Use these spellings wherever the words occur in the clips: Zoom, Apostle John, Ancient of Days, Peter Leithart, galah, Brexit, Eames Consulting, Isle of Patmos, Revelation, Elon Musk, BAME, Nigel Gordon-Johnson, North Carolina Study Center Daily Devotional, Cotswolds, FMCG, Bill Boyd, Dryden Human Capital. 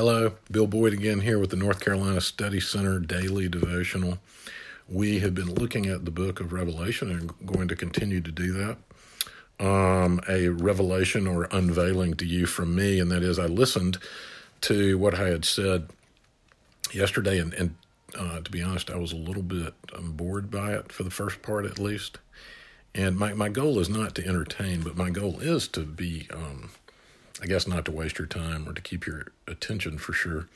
Hello, Bill Boyd again here with the North Carolina Study Center Daily Devotional. We have been looking at the book of Revelation and are going to continue to do that. A revelation or unveiling to you from me, and that is I listened to what I had said yesterday, and to be honest, I was a little bit bored by it for the first part at least. And my goal is not to entertain, but my goal is to be... I guess not to waste your time or to keep your attention for sure.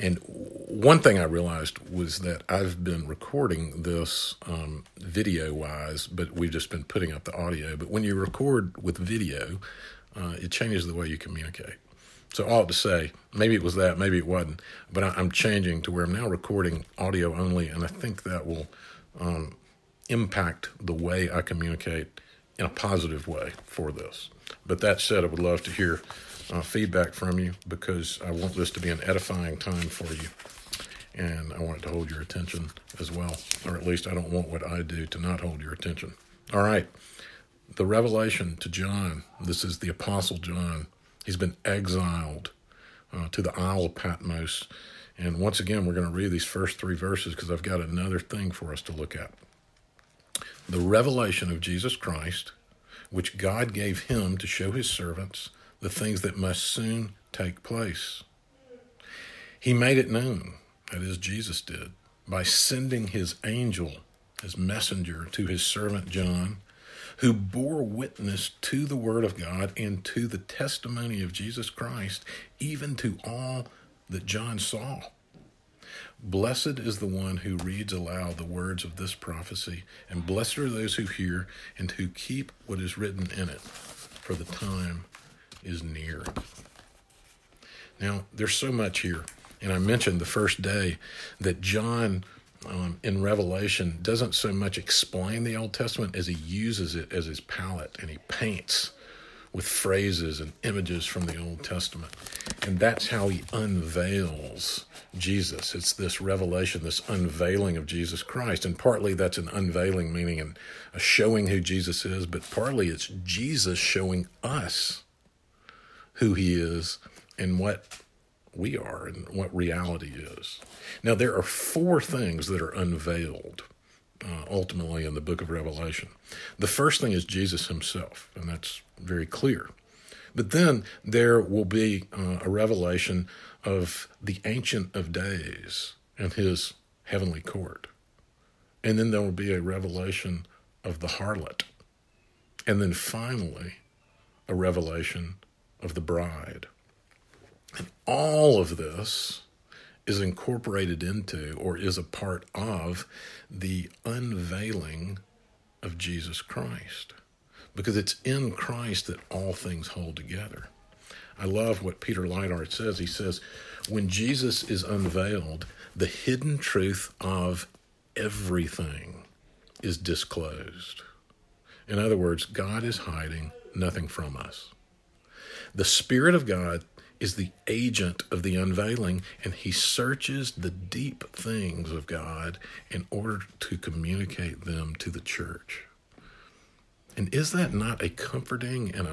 And one thing I realized was that I've been recording this video-wise, but we've just been putting up the audio. But when you record with video, it changes the way you communicate. So all to say, maybe it was that, maybe it wasn't, but I'm changing to where I'm now recording audio only, and I think that will impact the way I communicate in a positive way for this. But that said, I would love to hear feedback from you because I want this to be an edifying time for you. And I want it to hold your attention as well. Or at least I don't want what I do to not hold your attention. All right. The revelation to John. This is the Apostle John. He's been exiled to the Isle of Patmos. And once again, we're going to read these first three verses because I've got another thing for us to look at. The revelation of Jesus Christ, which God gave him to show his servants the things that must soon take place. He made it known, that is, Jesus did, by sending his angel, his messenger, to his servant John, who bore witness to the word of God and to the testimony of Jesus Christ, even to all that John saw. Blessed is the one who reads aloud the words of this prophecy, and blessed are those who hear and who keep what is written in it, for the time is near. Now, there's so much here, and I mentioned the first day that John in Revelation doesn't so much explain the Old Testament as he uses it as his palette, and he paints with phrases and images from the Old Testament. And that's how he unveils Jesus. It's this revelation, this unveiling of Jesus Christ. And partly that's an unveiling, meaning a showing who Jesus is, but partly it's Jesus showing us who he is and what we are and what reality is. Now, there are four things that are unveiled ultimately in the book of Revelation. The first thing is Jesus himself, and that's very clear. But then there will be a revelation of the Ancient of Days and his heavenly court. And then there will be a revelation of the harlot. And then finally, a revelation of the bride. And all of this is incorporated into or is a part of the unveiling of Jesus Christ. Because it's in Christ that all things hold together. I love what Peter Leithart says. He says, when Jesus is unveiled, the hidden truth of everything is disclosed. In other words, God is hiding nothing from us. The Spirit of God is the agent of the unveiling, and he searches the deep things of God in order to communicate them to the church. And is that not a comforting and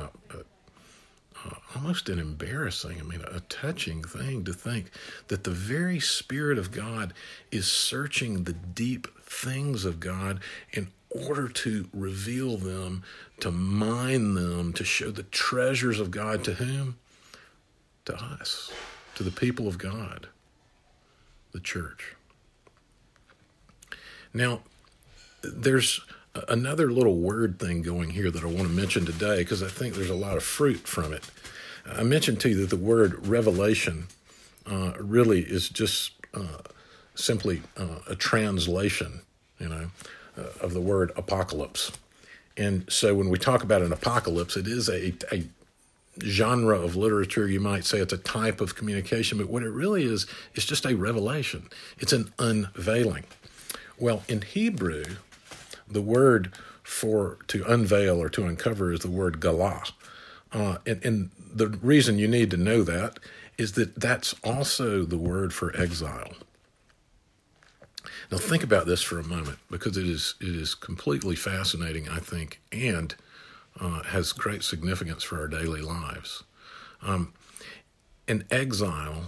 almost an embarrassing, a touching thing to think that the very Spirit of God is searching the deep things of God in order to reveal them, to mine them, to show the treasures of God to whom? To us, to the people of God, the church. Now, there's another little word thing going here that I want to mention today because I think there's a lot of fruit from it. I mentioned to you that the word revelation really is just simply a translation, of the word apocalypse. And so when we talk about an apocalypse, it is a genre of literature. You might say it's a type of communication, but what it really is, it's just a revelation. It's an unveiling. Well, in Hebrew, the word for to unveil or to uncover is the word galah. And the reason you need to know that is that that's also the word for exile. Now think about this for a moment because it is completely fascinating, I think, and has great significance for our daily lives. An exile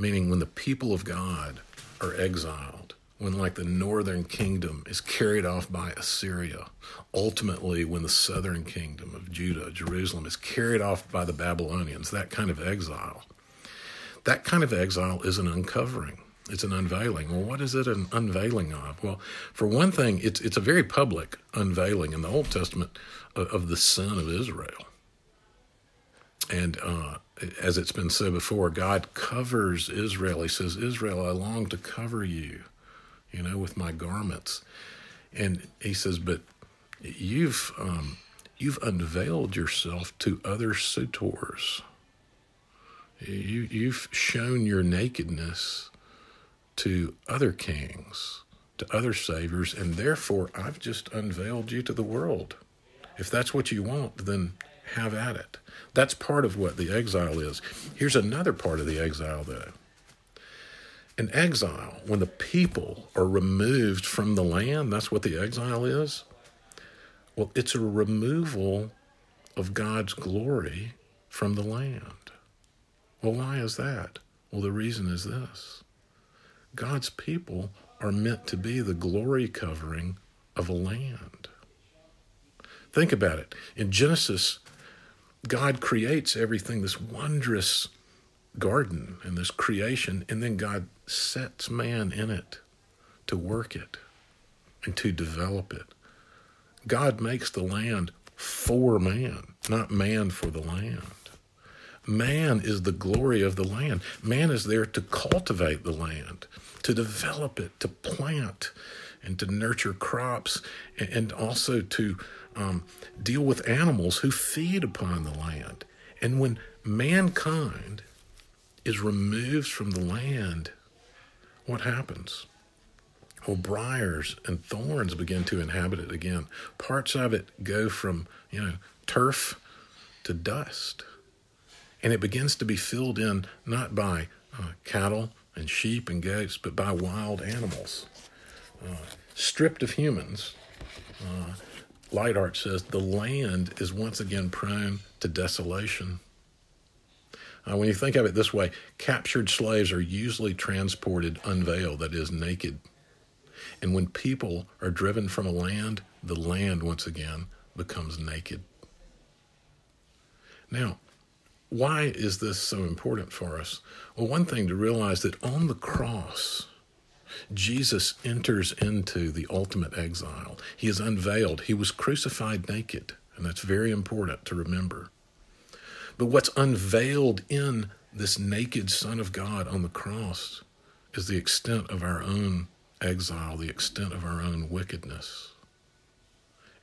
meaning when the people of God are exiled, when like the northern kingdom is carried off by Assyria, ultimately when the southern kingdom of Judah, Jerusalem, is carried off by the Babylonians, that kind of exile is an uncovering. It's an unveiling. Well, what is it an unveiling of? Well, for one thing, it's a very public unveiling in the Old Testament of the sin of Israel. And as it's been said before, God covers Israel. He says, Israel, I long to cover you, with my garments. And he says, but you've unveiled yourself to other suitors. You've shown your nakedness to other kings, to other saviors, and therefore I've just unveiled you to the world. If that's what you want, then have at it. That's part of what the exile is. Here's another part of the exile, though. In exile, when the people are removed from the land, that's what the exile is. Well, it's a removal of God's glory from the land. Well, why is that? Well, the reason is this. God's people are meant to be the glory covering of a land. Think about it. In Genesis, God creates everything, this wondrous garden and this creation, and then God sets man in it to work it and to develop it. God makes the land for man, not man for the land. Man is the glory of the land. Man is there to cultivate the land, to develop it, to plant and to nurture crops, and also to deal with animals who feed upon the land. And when mankind is removed from the land, what happens? Well, briars and thorns begin to inhabit it again. Parts of it go from, turf to dust. And it begins to be filled in not by cattle and sheep and goats, but by wild animals. Stripped of humans, Leithart says, the land is once again prone to desolation. When you think of it this way, captured slaves are usually transported unveiled, that is, naked. And when people are driven from a land, the land once again becomes naked. Now, why is this so important for us? Well, one thing to realize that on the cross, Jesus enters into the ultimate exile. He is unveiled. He was crucified naked, and that's very important to remember. But what's unveiled in this naked Son of God on the cross is the extent of our own exile, the extent of our own wickedness.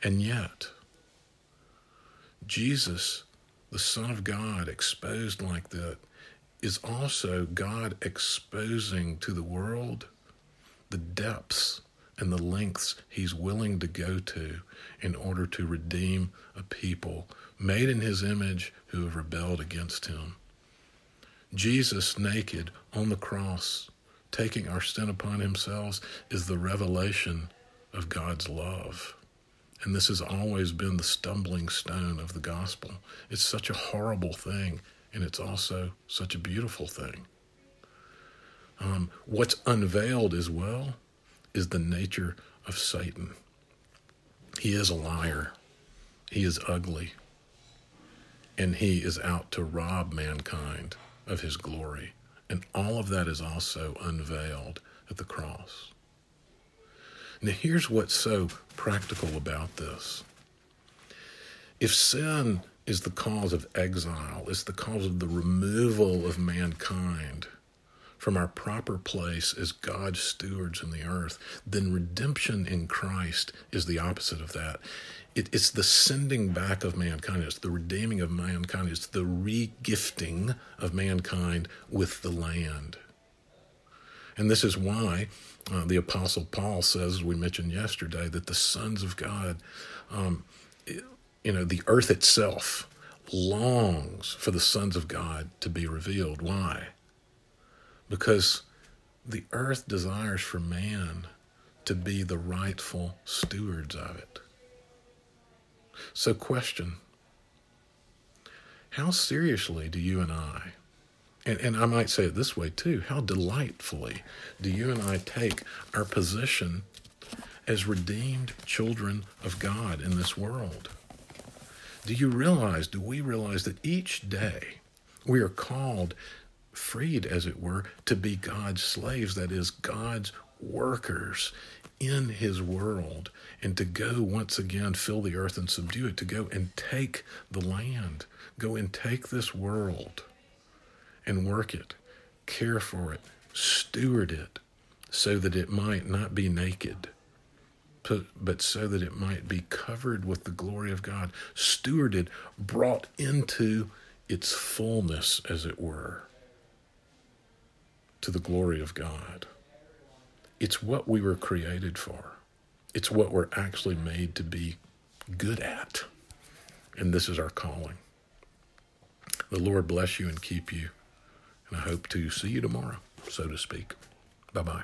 And yet, Jesus, the Son of God exposed like that, is also God exposing to the world the depths and the lengths he's willing to go to in order to redeem a people made in his image who have rebelled against him. Jesus naked on the cross, taking our sin upon himself, is the revelation of God's love. And this has always been the stumbling stone of the gospel. It's such a horrible thing, and it's also such a beautiful thing. What's unveiled as well is the nature of Satan. He is a liar. He is ugly. And he is out to rob mankind of his glory. And all of that is also unveiled at the cross. Now, here's what's so practical about this. If sin is the cause of exile, it's the cause of the removal of mankind from our proper place as God's stewards in the earth, then redemption in Christ is the opposite of that. It's the sending back of mankind. It's the redeeming of mankind. It's the re-gifting of mankind with the land. And this is why the Apostle Paul says, as we mentioned yesterday, that the sons of God, the earth itself longs for the sons of God to be revealed. Why? Because the earth desires for man to be the rightful stewards of it. So question, how seriously do you and I And I might say it this way too, how delightfully do you and I take our position as redeemed children of God in this world? Do we realize that each day we are called, freed as it were, to be God's slaves, that is, God's workers in his world, and to go once again, fill the earth and subdue it, to go and take the land, go and take this world and work it, care for it, steward it, so that it might not be naked, but so that it might be covered with the glory of God, stewarded, brought into its fullness, as it were, to the glory of God. It's what we were created for. It's what we're actually made to be good at. And this is our calling. The Lord bless you and keep you. And I hope to see you tomorrow, so to speak. Bye-bye.